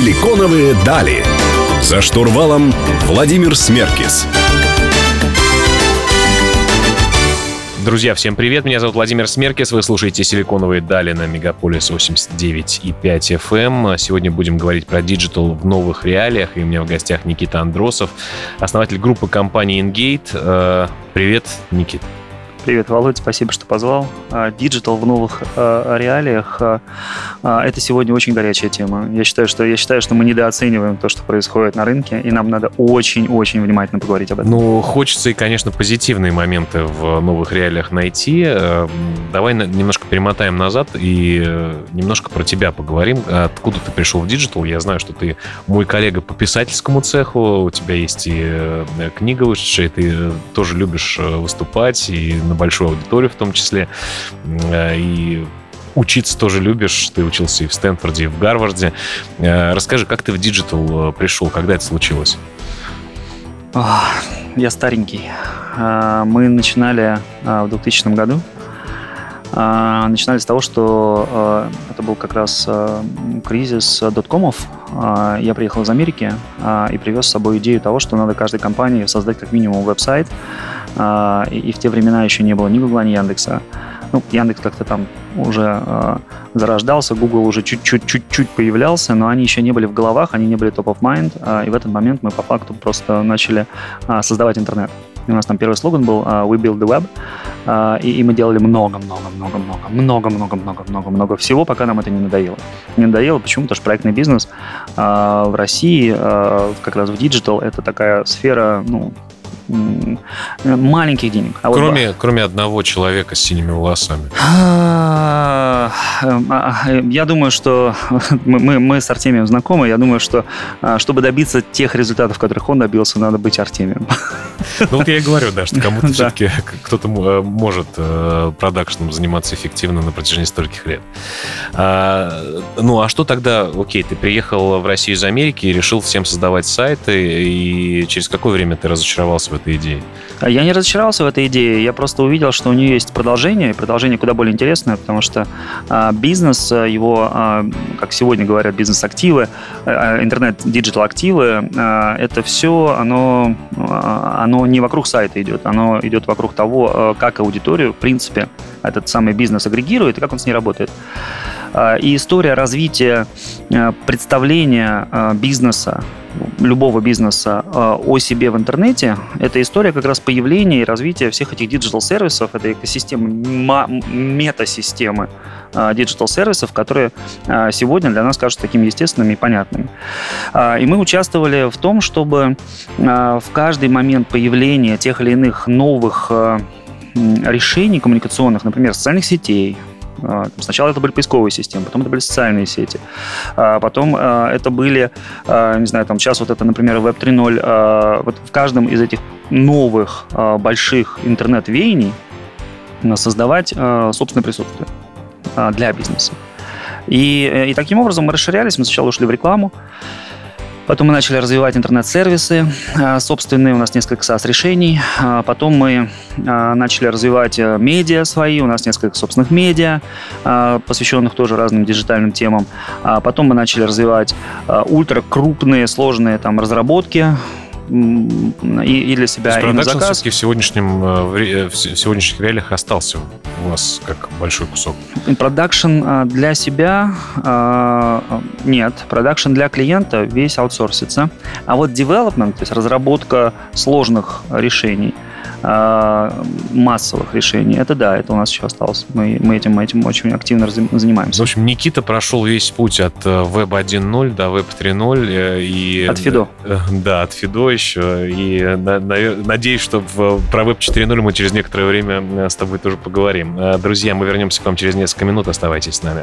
«Силиконовые дали». За штурвалом Владимир Смеркис. Друзья, всем привет. Меня зовут Владимир Смеркис. Вы слушаете «Силиконовые дали» на Мегаполис 89,5 FM. Сегодня будем говорить про диджитал в новых реалиях. И у меня в гостях Никита Андросов, основатель группы компании Ingate. Привет, Никит. Привет, Володь, спасибо, что позвал. Диджитал в новых реалиях – это сегодня очень горячая тема. Я считаю, что мы недооцениваем то, что происходит на рынке, и нам надо очень-очень внимательно поговорить об этом. Ну, хочется и, конечно, позитивные моменты в новых реалиях найти. Давай немножко перемотаем назад и немножко про тебя поговорим. Откуда ты пришел в диджитал? Я знаю, что ты мой коллега по писательскому цеху, у тебя есть и книга вышедшая, ты тоже любишь выступать и на большую аудиторию в том числе. И учиться тоже любишь. Ты учился и в Стэнфорде, и в Гарварде. Расскажи, как ты в диджитал пришел? Когда это случилось? Я старенький. Мы начинали в 2000 году. Начинали с того, что это был как раз кризис доткомов. Я приехал из Америки и привез с собой идею того, что надо каждой компании создать как минимум веб-сайт. И в те времена еще не было ни Гугла, ни Яндекса. Ну, Яндекс как-то там уже зарождался, Google уже чуть-чуть появлялся, но они еще не были в головах, они не были top of mind. И в этот момент мы по факту просто начали создавать интернет. У нас там первый слоган был «We build the web», и мы делали много всего, пока нам это не надоело. Не надоело почему? Потому что проектный бизнес в России, как раз в диджитал, это такая сфера, ну, маленьких денег. А кроме одного человека с синими волосами. Я думаю, что мы с Артемием знакомы. Я думаю, что чтобы добиться тех результатов, которых он добился, надо быть Артемием. Ну вот я и говорю, да, что кому-то все-таки кто-то может продакшном заниматься эффективно на протяжении стольких лет. Ну а что тогда? Окей, ты приехал в Россию из Америки и решил всем создавать сайты. И через какое время ты разочаровался в этой идее? Я не разочаровался в этой идее. Я просто увидел, что у нее есть продолжение. И продолжение куда более интересное, потому что бизнес, его, как сегодня говорят, бизнес-активы, интернет-диджитал-активы, это все, оно не вокруг сайта идет, оно идет вокруг того, как аудиторию, в принципе, этот самый бизнес агрегирует и как он с ней работает. И история развития представления бизнеса, любого бизнеса о себе в интернете, это история как раз появления и развития всех этих диджитал-сервисов, это экосистемы, мета-системы диджитал-сервисов, которые сегодня для нас кажутся такими естественными и понятными. И мы участвовали в том, чтобы в каждый момент появления тех или иных новых решений коммуникационных, например, социальных сетей. Сначала это были поисковые системы, потом это были социальные сети, потом это были, не знаю, там сейчас вот это, например, Web 3.0. Вот в каждом из этих новых больших интернет-веяний создавать собственное присутствие для бизнеса. И таким образом мы расширялись. Мы сначала ушли в рекламу, потом мы начали развивать интернет-сервисы собственные, у нас несколько SaaS-решений. Потом мы начали развивать медиа свои, у нас несколько собственных медиа, посвященных тоже разным диджитальным темам. Потом мы начали развивать ультракрупные, сложные там разработки, и для себя, и на заказ. Продакшн все-таки в сегодняшних реалиях остался у вас как большой кусок. Продакшн для себя нет. Продакшн для клиента весь аутсорсится. А вот development, то есть разработка сложных решений, массовых решений, это да, это у нас еще осталось. Мы этим очень активно занимаемся. В общем, Никита прошел весь путь от Web 1.0 до Web 3.0. И... От Фидо. Да, от Фидо еще. И надеюсь, что про Web 4.0 мы через некоторое время с тобой тоже поговорим. Друзья, мы вернемся к вам через несколько минут. Оставайтесь с нами.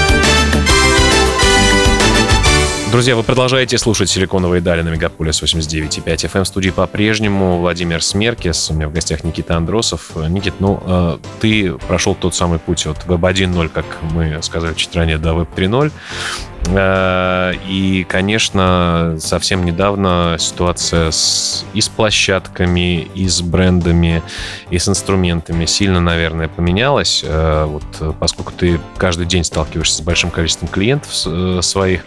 Друзья, вы продолжаете слушать «Силиконовые дали» на Мегаполис 89.5 FM. В студии по-прежнему Владимир Смеркис. У меня в гостях Никита Андросов. Никит, ты прошел тот самый путь от Web 1.0, как мы сказали чуть ранее, до Web 3.0. И, конечно, совсем недавно ситуация и с площадками, и с брендами, и с инструментами сильно, наверное, поменялась. Вот, поскольку ты каждый день сталкиваешься с большим количеством клиентов своих,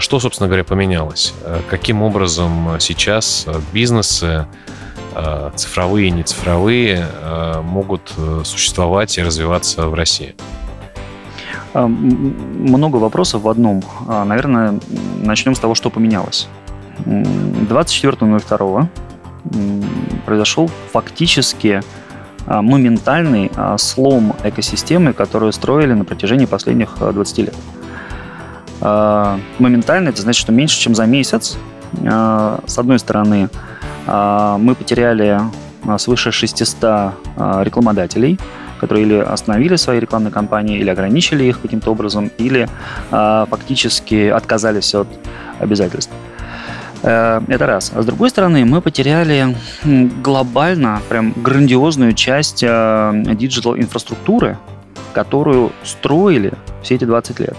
что, собственно говоря, поменялось? Каким образом сейчас бизнесы, цифровые и нецифровые, могут существовать и развиваться в России? Много вопросов в одном. Наверное, начнем с того, что поменялось. 24.02 произошел фактически моментальный слом экосистемы, которую строили на протяжении последних 20 лет. Моментально это значит, что меньше, чем за месяц, с одной стороны, мы потеряли свыше 600 рекламодателей, которые или остановили свои рекламные кампании, или ограничили их каким-то образом, или фактически отказались от обязательств. Это раз. А с другой стороны, мы потеряли глобально, прям грандиозную часть диджитал-инфраструктуры, которую строили все эти 20 лет.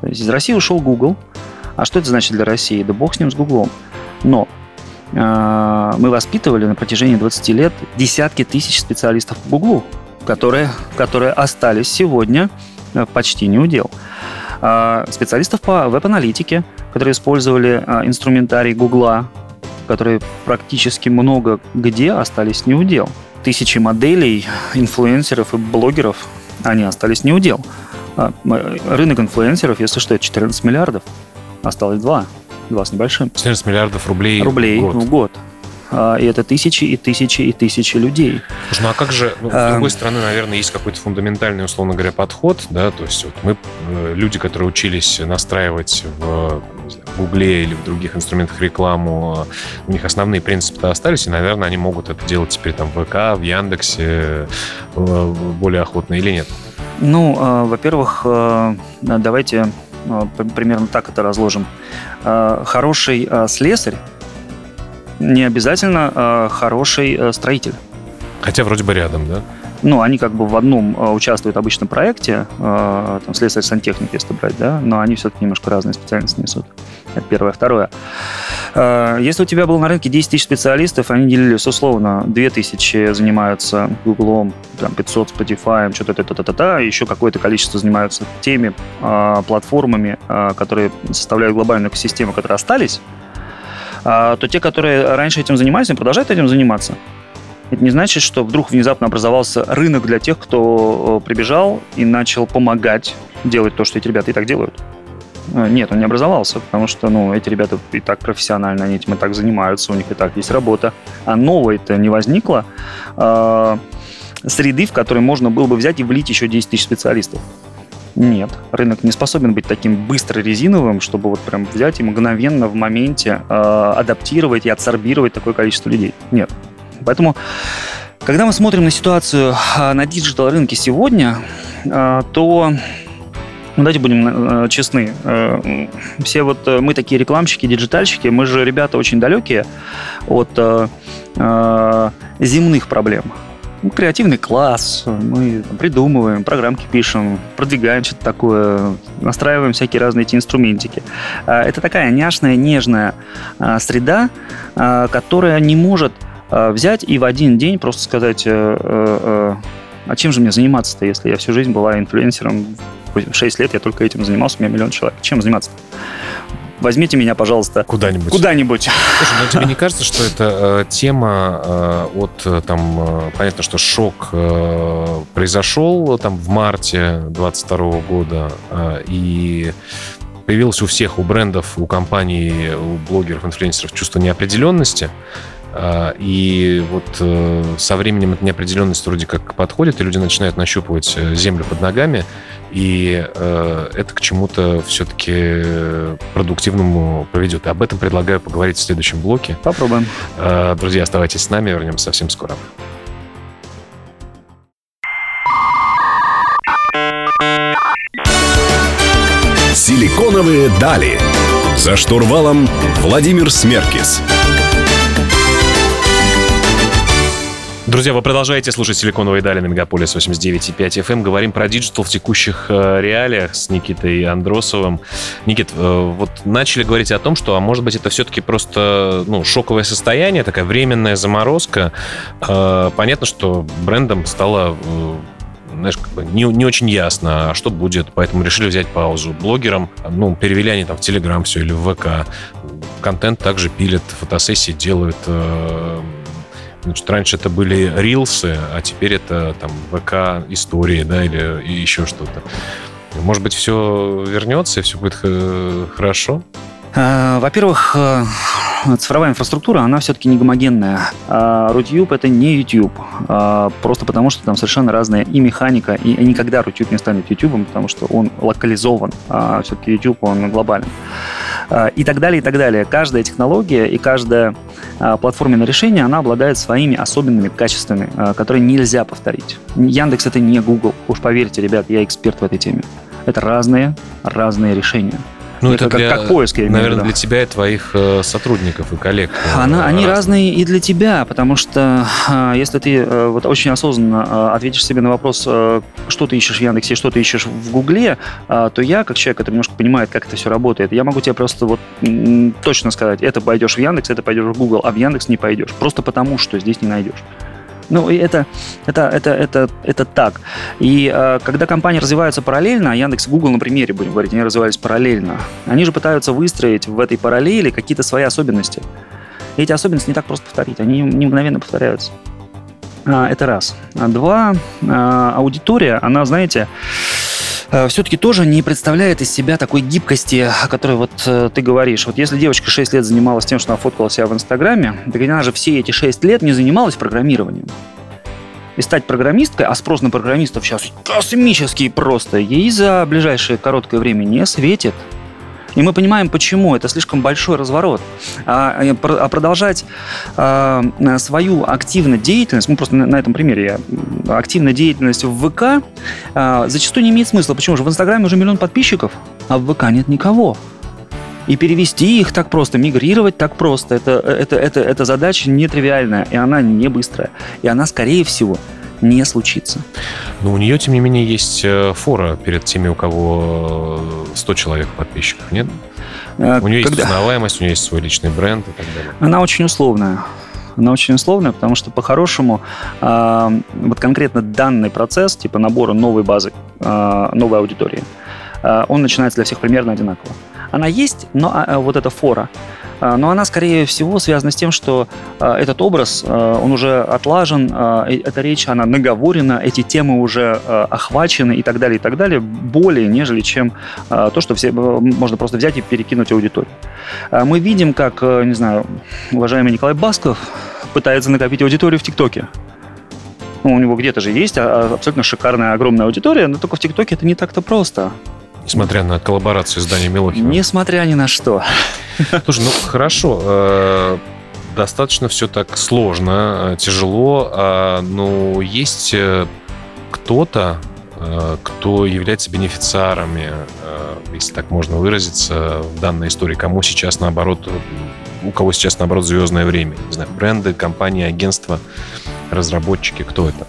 То есть из России ушел Google. А что это значит для России? Да бог с ним, с Гуглом. Но мы воспитывали на протяжении 20 лет десятки тысяч специалистов по Гуглу, которые остались сегодня почти не у дел. Специалистов по веб-аналитике, которые использовали инструментарий Гугла, которые практически много где остались не у дел. Тысячи моделей, инфлюенсеров и блогеров, они остались не у дел. Рынок инфлюенсеров, если что, это 14 миллиардов. Осталось 2 с небольшим. 14 миллиардов рублей в год. И это тысячи и тысячи и тысячи людей. Слушай, ну а как же, с другой стороны, наверное, есть какой-то фундаментальный, условно говоря, подход, да, то есть вот мы, люди, которые учились настраивать в Гугле или в других инструментах рекламу, у них основные принципы-то остались, и, наверное, они могут это делать теперь там в ВК, в Яндексе более охотно или нет? Во-первых, давайте примерно так это разложим. Хороший слесарь не обязательно хороший строитель. Хотя вроде бы рядом, да? Они как бы в одном участвуют обычно в проекте, слесарь сантехник, если брать, да, но они все-таки немножко разные специальности несут. Это первое. Второе. Если у тебя было на рынке 10 тысяч специалистов, они делились условно, 2 тысячи занимаются Гуглом, 500 Spotify, еще какое-то количество занимаются теми платформами, которые составляют глобальную экосистему, которые остались, то те, которые раньше этим занимались, продолжают этим заниматься. Это не значит, что вдруг внезапно образовался рынок для тех, кто прибежал и начал помогать делать то, что эти ребята и так делают. Нет, он не образовался, потому что эти ребята и так профессионально, они этим и так занимаются, у них и так есть работа. А новой-то не возникло среды, в которой можно было бы взять и влить еще 10 тысяч специалистов. Нет, рынок не способен быть таким быстро резиновым, чтобы вот прям взять и мгновенно в моменте адаптировать и адсорбировать такое количество людей. Нет. Поэтому, когда мы смотрим на ситуацию на диджитал-рынке сегодня, то... Давайте будем честны. Все вот мы такие рекламщики, диджитальщики, мы же ребята очень далекие от земных проблем. Мы креативный класс, мы придумываем, программки пишем, продвигаем что-то такое, настраиваем всякие разные эти инструментики. Это такая няшная, нежная среда, которая не может взять и в один день просто сказать, а чем же мне заниматься-то, если я всю жизнь была инфлюенсером, 6 лет я только этим занимался, у меня миллион человек. Чем заниматься? Возьмите меня, пожалуйста, куда-нибудь. Слушай, тебе не кажется, что это тема понятно, что шок произошел в марте 2022 года, и появилось у всех, у брендов, у компаний, у блогеров, инфлюенсеров чувство неопределенности. И вот со временем эта неопределенность вроде как подходит, и люди начинают нащупывать землю под ногами, и это к чему-то все-таки продуктивному поведет. Об этом предлагаю поговорить в следующем блоке. Попробуем. Друзья, оставайтесь с нами, вернемся совсем скоро. «Силиконовые дали». За штурвалом Владимир Смеркис. Друзья, вы продолжаете слушать «Силиконовые дали» на Мегаполис 89,5 FM. Говорим про диджитал в текущих реалиях с Никитой Андросовым. Никит, вот начали говорить о том, что, а может быть, это все-таки просто шоковое состояние, такая временная заморозка. Понятно, что брендам стало... не очень ясно, что будет, поэтому решили взять паузу. Блогерам, перевели они в Telegram все или в ВК. Контент также пилят, фотосессии делают. Раньше это были рилсы, а теперь это ВК-истории, или еще что-то. Может быть, все вернется и все будет хорошо? Во-первых, цифровая инфраструктура, она все-таки не гомогенная. RuTube — это не YouTube. Просто потому, что там совершенно разная и механика, и никогда RuTube не станет YouTube, потому что он локализован. Все-таки YouTube, он глобален. И так далее, и так далее. Каждая технология и каждое платформенное решение, она обладает своими особенными качествами, которые нельзя повторить. Яндекс — это не Google. Уж поверьте, ребят, я эксперт в этой теме. Это разные решения. Это для, как поиск, я имею в виду. Наверное, для тебя и твоих сотрудников и коллег. Они разные и для тебя, потому что если ты очень осознанно ответишь себе на вопрос, что ты ищешь в Яндексе, что ты ищешь в Гугле, то я, как человек, который немножко понимает, как это все работает, я могу тебе просто точно сказать, это пойдешь в Яндекс, это пойдешь в Гугл, а в Яндекс не пойдешь, просто потому, что здесь не найдешь. Это так. И когда компании развиваются параллельно, Яндекс и Google на примере, будем говорить, они развивались параллельно, они же пытаются выстроить в этой параллели какие-то свои особенности. И эти особенности не так просто повторить, они не мгновенно повторяются. Это раз. Два, аудитория, она, все-таки тоже не представляет из себя такой гибкости, о которой ты говоришь. Если девочка 6 лет занималась тем, что она фоткала себя в Инстаграме, так она же все эти 6 лет не занималась программированием. И стать программисткой, а спрос на программистов сейчас космический просто, ей за ближайшее короткое время не светит. И мы понимаем, почему. Это слишком большой разворот. А продолжать свою активную деятельность, просто на этом примере, активная деятельность в ВК зачастую не имеет смысла. Почему же? В Инстаграме уже миллион подписчиков, а в ВК нет никого. И перевести их так просто, мигрировать так просто. Это задача нетривиальная, и она не быстрая. И она, скорее всего, не случится. Но у нее, тем не менее, есть фора перед теми, у кого 100 человек подписчиков, нет? У нее есть узнаваемость, у нее есть свой личный бренд и так далее. Она очень условная, потому что по-хорошему конкретно данный процесс, набора новой базы, новой аудитории, он начинается для всех примерно одинаково. Она есть, но эта фора, но она, скорее всего, связана с тем, что этот образ, он уже отлажен, эта речь, она наговорена, эти темы уже охвачены и так далее, более, нежели чем то, что все можно просто взять и перекинуть аудиторию. Мы видим, как, уважаемый Николай Басков пытается накопить аудиторию в ТикТоке. У него где-то же есть абсолютно шикарная, огромная аудитория, но только в ТикТоке это не так-то просто. Несмотря на коллаборацию с Даней Милохиным. Несмотря ни на что. Слушай, хорошо. Достаточно все так сложно, тяжело. Но есть кто-то, кто является бенефициарами, если так можно выразиться, в данной истории. У кого сейчас, наоборот, звездное время. Не знаю, бренды, компании, агентства, разработчики. Кто это?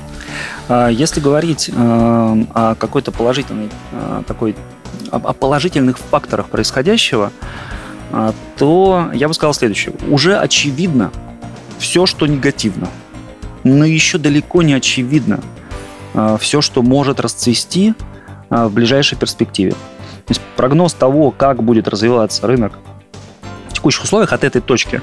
Если говорить о какой-то о положительных факторах происходящего, то я бы сказал следующее. Уже очевидно все, что негативно, но еще далеко не очевидно все, что может расцвести в ближайшей перспективе. То есть прогноз того, как будет развиваться рынок в текущих условиях от этой точки,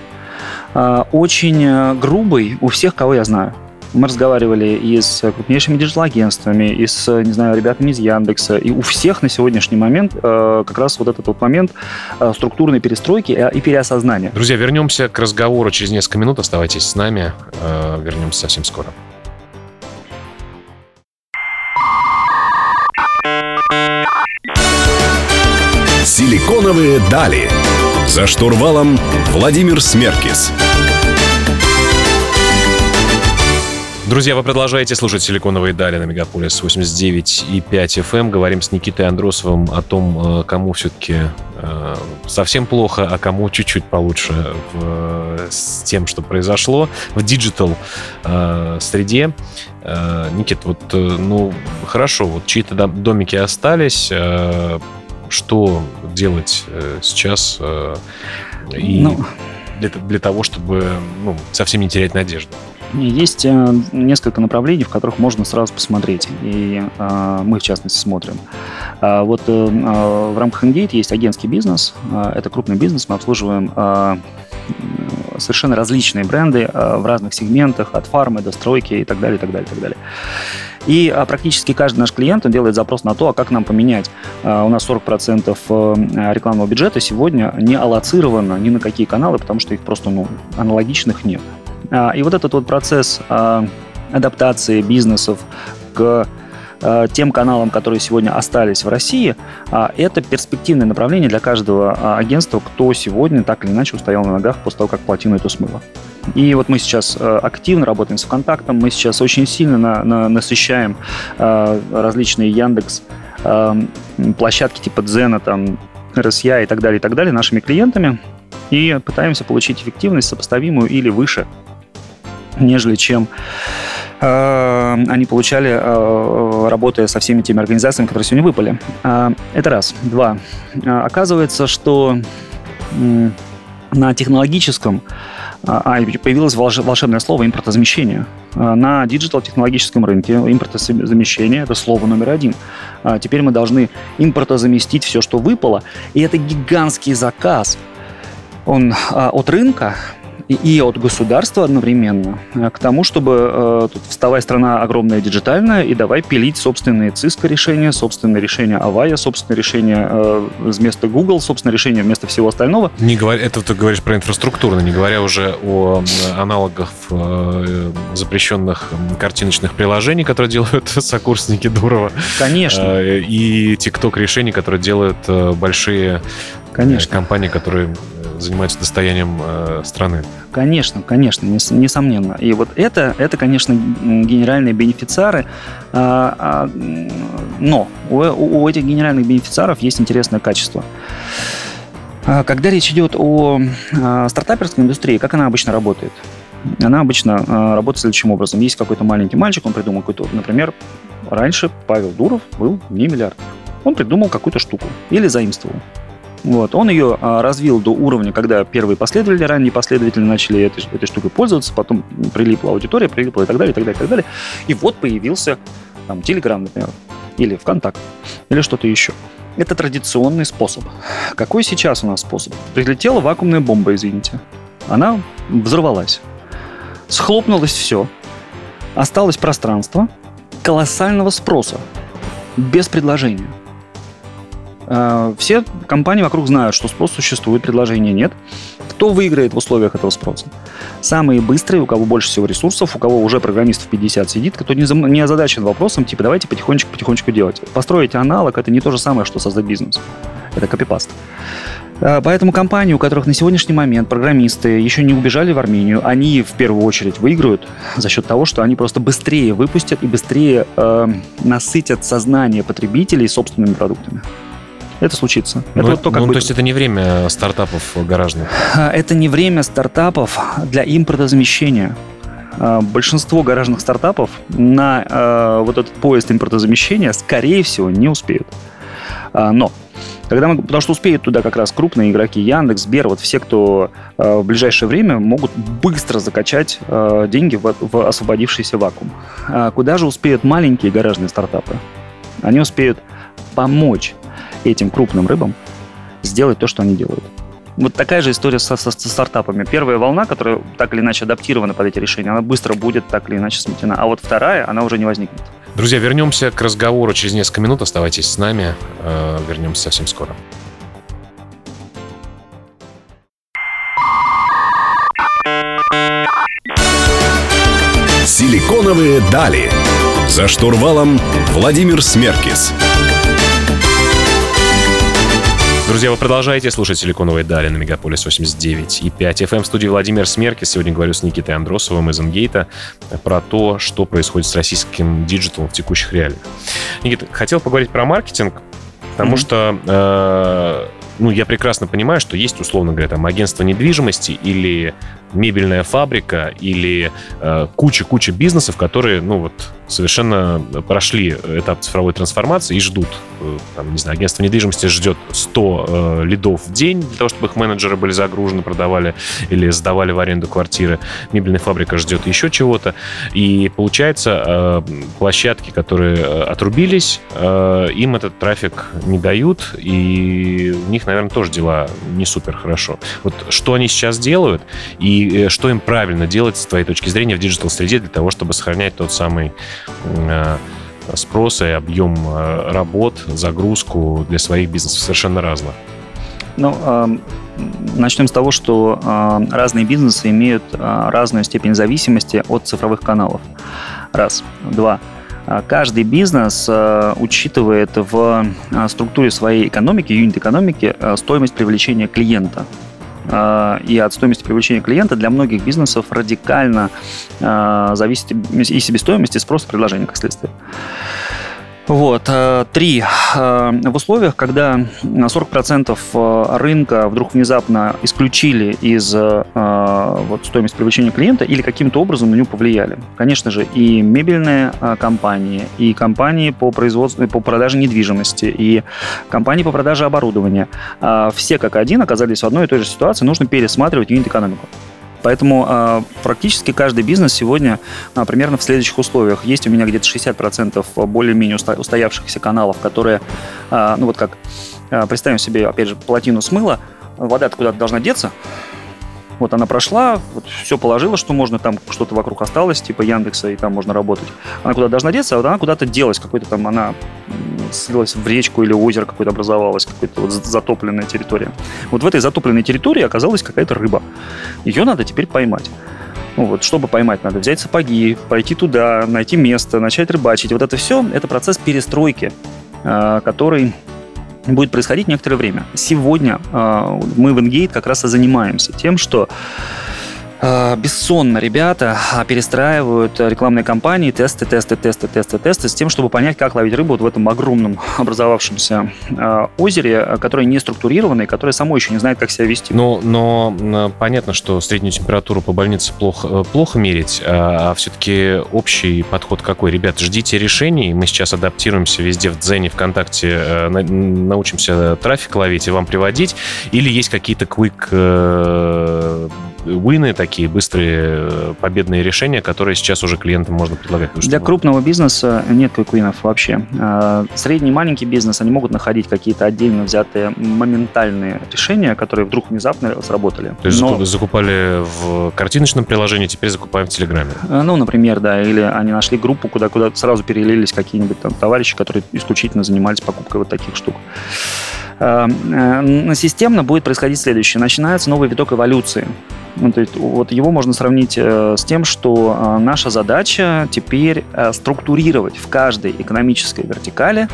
очень грубый у всех, кого я знаю. Мы разговаривали и с крупнейшими диджитал-агентствами, и с, ребятами из Яндекса. И у всех на сегодняшний момент как раз этот момент структурной перестройки и переосознания. Друзья, вернемся к разговору через несколько минут. Оставайтесь с нами. Вернемся совсем скоро. «Силиконовые дали». За штурвалом Владимир Смеркис. Друзья, вы продолжаете слушать «Силиконовые дали» на Мегаполис 89,5 FM. Говорим с Никитой Андросовым о том, кому все-таки совсем плохо, а кому чуть-чуть получше с тем, что произошло в диджитал-среде. Никит, хорошо, чьи-то домики остались. Что делать сейчас для того, чтобы совсем не терять надежду? Есть несколько направлений, в которых можно сразу посмотреть, и мы, в частности, смотрим. В рамках Ingate есть агентский бизнес, это крупный бизнес, мы обслуживаем совершенно различные бренды в разных сегментах, от фармы до стройки и так далее, и так далее, и так далее. И практически каждый наш клиент, он делает запрос на то, а как нам поменять. У нас 40% рекламного бюджета сегодня не аллоцировано ни на какие каналы, потому что их просто аналогичных нет. И этот процесс адаптации бизнесов к тем каналам, которые сегодня остались в России, это перспективное направление для каждого агентства, кто сегодня так или иначе устоял на ногах после того, как плотину эту смыло. И мы сейчас активно работаем с ВКонтактом, мы сейчас очень сильно насыщаем различные Яндекс, площадки типа Дзена, РСЯ и так далее нашими клиентами и пытаемся получить эффективность сопоставимую или выше, нежели чем они получали, работая со всеми теми организациями, которые сегодня выпали. Это раз. Два. Оказывается, что на технологическом появилось волшебное слово импортозамещение. На диджитал-технологическом рынке импортозамещение – это слово номер один. Теперь мы должны импортозаместить все, что выпало. И это гигантский заказ. Он от рынка и от государства одновременно к тому, чтобы вставай, страна огромная диджитальная, и давай пилить собственные Cisco решения, собственные решения Avaya, собственные решения вместо Google, собственные решения вместо всего остального. Это ты говоришь про инфраструктуру, не говоря уже о аналогах запрещенных картиночных приложений, которые делают сокурсники Дурова. Конечно. И TikTok-решений, которые делают большие компании, которые занимаются достоянием страны. Конечно, несомненно. И это конечно, генеральные бенефициары, но у этих генеральных бенефициаров есть интересное качество. Когда речь идет о стартаперской индустрии, как она обычно работает? Она обычно работает следующим образом. Есть какой-то маленький мальчик, он придумал какой-то... Например, раньше Павел Дуров был не миллиардер. Он придумал какую-то штуку или заимствовал. Он ее развил до уровня, когда первые последователи, ранние последователи начали этой штукой пользоваться, потом прилипла аудитория, прилипла и так далее, и так далее, и так далее. И появился Telegram, например, или ВКонтакте, или что-то еще. Это традиционный способ. Какой сейчас у нас способ? Прилетела вакуумная бомба, извините. Она взорвалась. Схлопнулось все. Осталось пространство колоссального спроса, без предложения. Все компании вокруг знают, что спрос существует, предложения нет. Кто выиграет в условиях этого спроса? Самые быстрые, у кого больше всего ресурсов, у кого уже программистов 50 сидит, кто не озадачен вопросом, давайте потихонечку делать. Построить аналог – это не то же самое, что создать бизнес. Это копипаст. Поэтому компании, у которых на сегодняшний момент программисты еще не убежали в Армению, они в первую очередь выиграют за счет того, что они просто быстрее выпустят и быстрее насытят сознание потребителей собственными продуктами. Это случится. То есть это не время стартапов гаражных? Это не время стартапов для импортозамещения. Большинство гаражных стартапов на этот поезд импортозамещения, скорее всего, не успеют. Но потому что успеют туда как раз крупные игроки, Яндекс, Сбер, все, кто в ближайшее время могут быстро закачать деньги в освободившийся вакуум. Куда же успеют маленькие гаражные стартапы? Они успеют помочь этим крупным рыбам сделать то, что они делают. Такая же история со стартапами. Первая волна, которая так или иначе адаптирована под эти решения, она быстро будет так или иначе сметена. А вторая, она уже не возникнет. Друзья, вернемся к разговору через несколько минут. Оставайтесь с нами. Вернемся совсем скоро. Силиконовые дали. За штурвалом Владимир Смеркис. Друзья, вы продолжаете слушать «Силиконовые дали» на Мегаполис 89 и 5 FM. В студии Владимир Смеркис. Сегодня говорю с Никитой Андросовым из Ingate про то, что происходит с российским диджиталом в текущих реалиях. Никита, хотел поговорить про маркетинг, потому что я прекрасно понимаю, что есть, условно говоря, там агентство недвижимости или мебельная фабрика, или куча бизнесов, которые совершенно прошли этап цифровой трансформации и ждут. Агентство недвижимости ждет 100 лидов в день для того, чтобы их менеджеры были загружены, продавали или сдавали в аренду квартиры. Мебельная фабрика ждет еще чего-то. И получается, площадки, которые отрубились, им этот трафик не дают, и у них, наверное, тоже дела не супер хорошо. Вот что они сейчас делают и что им правильно делать, с твоей точки зрения, в диджитал-среде для того, чтобы сохранять тот самый спрос и объем работ, загрузку для своих бизнесов совершенно разных? Начнем с того, что разные бизнесы имеют разную степень зависимости от цифровых каналов. Раз. Два. Каждый бизнес учитывает в структуре своей экономики, юнит-экономики, стоимость привлечения клиента. И от стоимости привлечения клиента для многих бизнесов радикально зависит и себестоимость, и спрос, и предложение, как следствие. Три. В условиях, когда 40% рынка вдруг внезапно исключили из стоимости привлечения клиента или каким-то образом на нее повлияли. Конечно же, и мебельные компании, и компании по производству, по продаже недвижимости, и компании по продаже оборудования. Все как один оказались в одной и той же ситуации. Нужно пересматривать юнит-экономику. Поэтому практически каждый бизнес сегодня примерно в следующих условиях. Есть у меня где-то 60% более-менее устоявшихся каналов, которые, представим себе, опять же, плотину смыло, вода-то куда-то должна деться. Вот она прошла, все положила, что можно, там что-то вокруг осталось, типа Яндекса, и там можно работать. Она куда-то должна деться, а вот она куда-то делась, какой-то там она слилась в речку или озеро какое-то образовалось, какая-то затопленная территория. Вот в этой затопленной территории оказалась какая-то рыба. Ее надо теперь поймать. Чтобы поймать, надо взять сапоги, пойти туда, найти место, начать рыбачить. Вот это все, это процесс перестройки, который будет происходить некоторое время. Сегодня мы в Ingate как раз и занимаемся тем, что бессонно ребята перестраивают рекламные кампании, тесты с тем, чтобы понять, как ловить рыбу в этом огромном образовавшемся озере, которое не структурировано и которое само еще не знает, как себя вести. Но понятно, что среднюю температуру по больнице плохо мерить, а все-таки общий подход какой? Ребят, ждите решений, мы сейчас адаптируемся везде в Дзене, ВКонтакте, научимся трафик ловить и вам приводить, или есть какие-то квик-уины, такие быстрые победные решения, которые сейчас уже клиентам можно предлагать. Для крупного бизнеса нет квиквинов вообще. Средний и маленький бизнес, они могут находить какие-то отдельно взятые моментальные решения, которые вдруг внезапно сработали. То есть закупали в картиночном приложении, теперь закупаем в Телеграме. Например, да. Или они нашли группу, куда сразу перелились какие-нибудь там товарищи, которые исключительно занимались покупкой вот таких штук. Системно будет происходить следующее. Начинается новый виток эволюции. Его можно сравнить с тем, что наша задача теперь структурировать в каждой экономической вертикали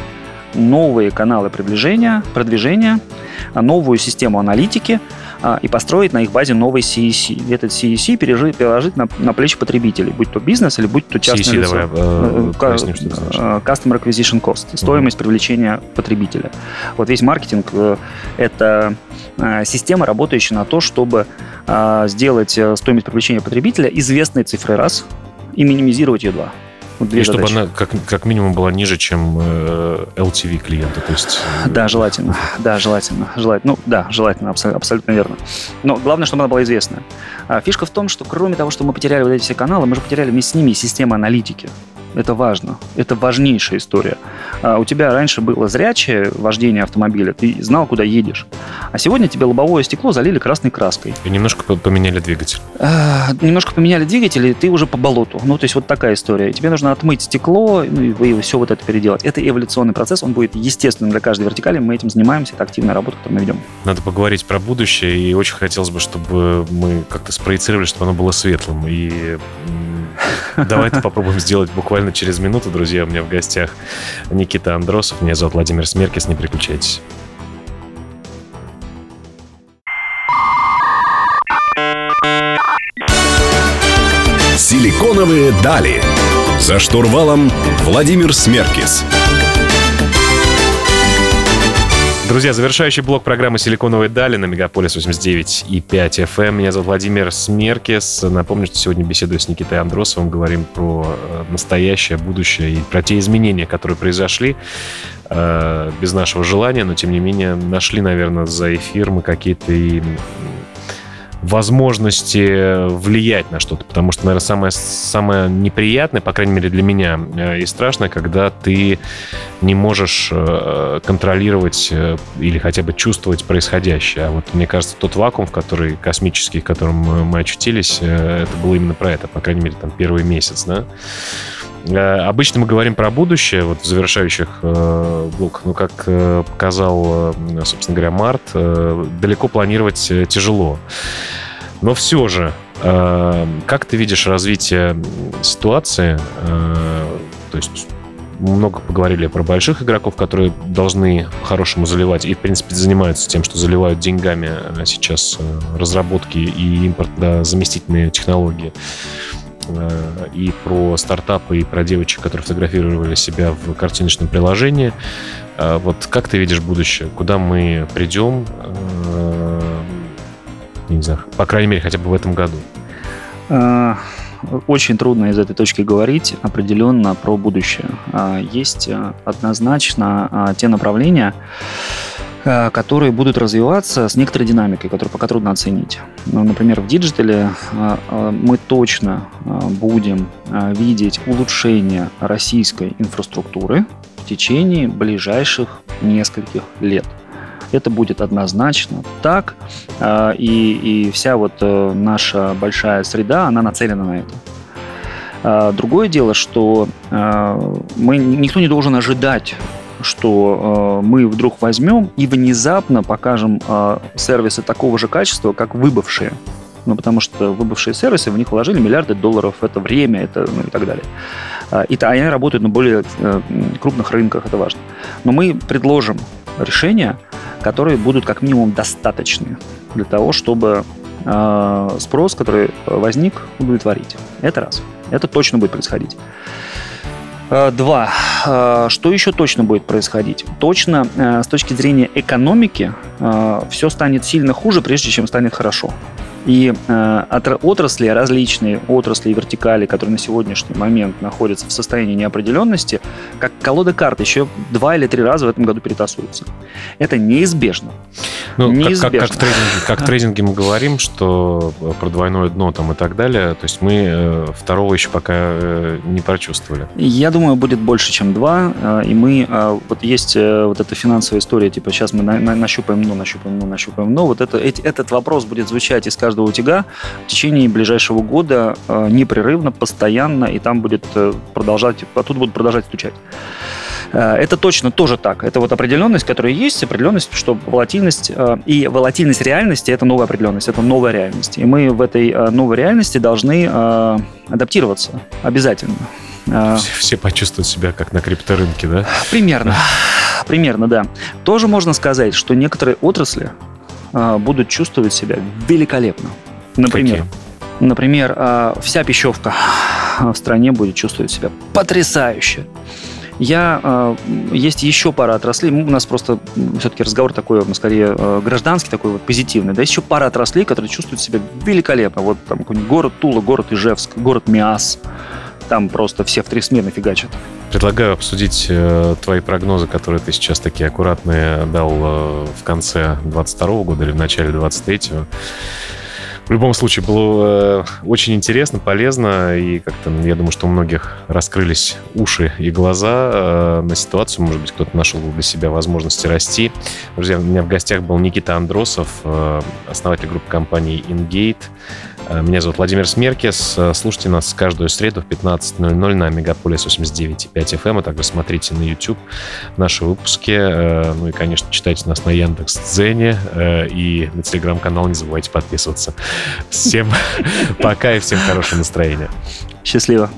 новые каналы продвижения, новую систему аналитики и построить на их базе новый CEC. И этот CEC переложить на плечи потребителей, будь то бизнес или будь то частное лицо. CEC, давай объясним, что это значит. Customer Acquisition Cost, стоимость привлечения потребителя. Весь маркетинг – это система, работающая на то, чтобы сделать стоимость привлечения потребителя известной цифрой раз и минимизировать ее два. И чтобы задачи. Она как минимум была ниже, чем LTV клиента. То есть... Да, желательно, абсолютно верно. Но главное, чтобы она была известна. Фишка в том, что кроме того, что мы потеряли эти все каналы, мы же потеряли вместе с ними и систему аналитики. Это важно. Это важнейшая история. У тебя раньше было зрячее вождение автомобиля, ты знал, куда едешь. А сегодня тебе лобовое стекло залили красной краской. И немножко поменяли двигатель. И ты уже по болоту. Такая история. И тебе нужно отмыть стекло и все это переделать. Это эволюционный процесс, он будет естественным для каждой вертикали. Мы этим занимаемся, это активная работа, которую мы ведем. Надо поговорить про будущее, и очень хотелось бы, чтобы мы как-то спроецировали, чтобы оно было светлым. И давайте попробуем сделать буквально через минуту, друзья, у меня в гостях Никита Андросов. Меня зовут Владимир Смеркис. Не переключайтесь. Силиконовые дали. За штурвалом Владимир Смеркис. Друзья, завершающий блок программы «Силиконовые дали» на Мегаполис 89,5 FM. Меня зовут Владимир Смеркис. Напомню, что сегодня беседую с Никитой Андросовым. Говорим про настоящее, будущее и про те изменения, которые произошли без нашего желания. Но, тем не менее, нашли, наверное, за эфир мы какие-то и возможности влиять на что-то. Потому что, наверное, самое неприятное, по крайней мере, для меня и страшное, когда ты не можешь контролировать или хотя бы чувствовать происходящее. А вот, мне кажется, тот вакуум, космический, в котором мы очутились, это было именно про это, по крайней мере, там, первый месяц, да? Обычно мы говорим про будущее, вот в завершающих блоках, но, как показал, собственно говоря, март, далеко планировать тяжело. Но все же, как ты видишь развитие ситуации, то есть много поговорили про больших игроков, которые должны по-хорошему заливать и, в принципе, занимаются тем, что заливают деньгами сейчас разработки и импорт, да, заместительные технологии. И про стартапы, и про девочек, которые фотографировали себя в картиночном приложении. Вот как ты видишь будущее? Куда мы придем? Я не знаю, по крайней мере, хотя бы в этом году. Очень трудно из этой точки говорить определенно про будущее. Есть однозначно те направления, которые будут развиваться с некоторой динамикой, которую пока трудно оценить. Ну, например, в диджитале мы точно будем видеть улучшение российской инфраструктуры в течение ближайших нескольких лет. Это будет однозначно так, и вся вот наша большая среда, она нацелена на это. Другое дело, что никто не должен ожидать, что мы вдруг возьмем и внезапно покажем сервисы такого же качества, как выбывшие. Ну, потому что выбывшие сервисы, в них вложили миллиарды долларов, это время, это, ну, и так далее. И они работают на более крупных рынках, это важно. Но мы предложим решения, которые будут как минимум достаточны для того, чтобы спрос, который возник, удовлетворить. Это раз. Это точно будет происходить. Два. Что еще точно будет происходить? Точно, с точки зрения экономики, все станет сильно хуже, прежде чем станет хорошо. И отрасли, различные отрасли и вертикали, которые на сегодняшний момент находятся в состоянии неопределенности, как колода карт, еще 2 или 3 раза в этом году перетасуются. Это неизбежно. Ну, как в трейдинге мы говорим, что про двойное дно там и так далее, то есть мы второго еще пока не прочувствовали. Я думаю, будет больше, чем 2, и мы, вот есть вот эта финансовая история, типа сейчас мы нащупаем дно, вот этот вопрос будет звучать из каждого утюга в течение ближайшего года непрерывно, постоянно, и там будет продолжать, а тут будут продолжать стучать. Это точно тоже так. Это вот определенность, которая есть, определенность, что волатильность и волатильность реальности – это новая определенность, это новая реальность. И мы в этой новой реальности должны адаптироваться обязательно. Все почувствуют себя как на крипторынке, да? Примерно, да. Тоже можно сказать, что некоторые отрасли будут чувствовать себя великолепно. Например, вся пищевка в стране будет чувствовать себя потрясающе. Есть еще пара отраслей, у нас просто все-таки разговор такой, скорее, гражданский, такой вот позитивный, да, есть еще пара отраслей, которые чувствуют себя великолепно, вот там какой-нибудь город Тула, город Ижевск, город Миасс, там просто все в 3 смены фигачат. Предлагаю обсудить твои прогнозы, которые ты сейчас такие аккуратные дал в конце 22-го года или в начале 23-го. В любом случае, было очень интересно, полезно, и как-то, я думаю, что у многих раскрылись уши и глаза на ситуацию. Может быть, кто-то нашел для себя возможности расти. Друзья, у меня в гостях был Никита Андросов, основатель группы компании Ingate. Меня зовут Владимир Смеркис. Слушайте нас каждую среду в 15:00 на Мегаполис 89,5 FM, а также смотрите на YouTube наши выпуски. Ну и, конечно, читайте нас на Яндекс, Дзене и на Telegram-канал. Не забывайте подписываться. Всем пока и всем хорошего настроения. Счастливо.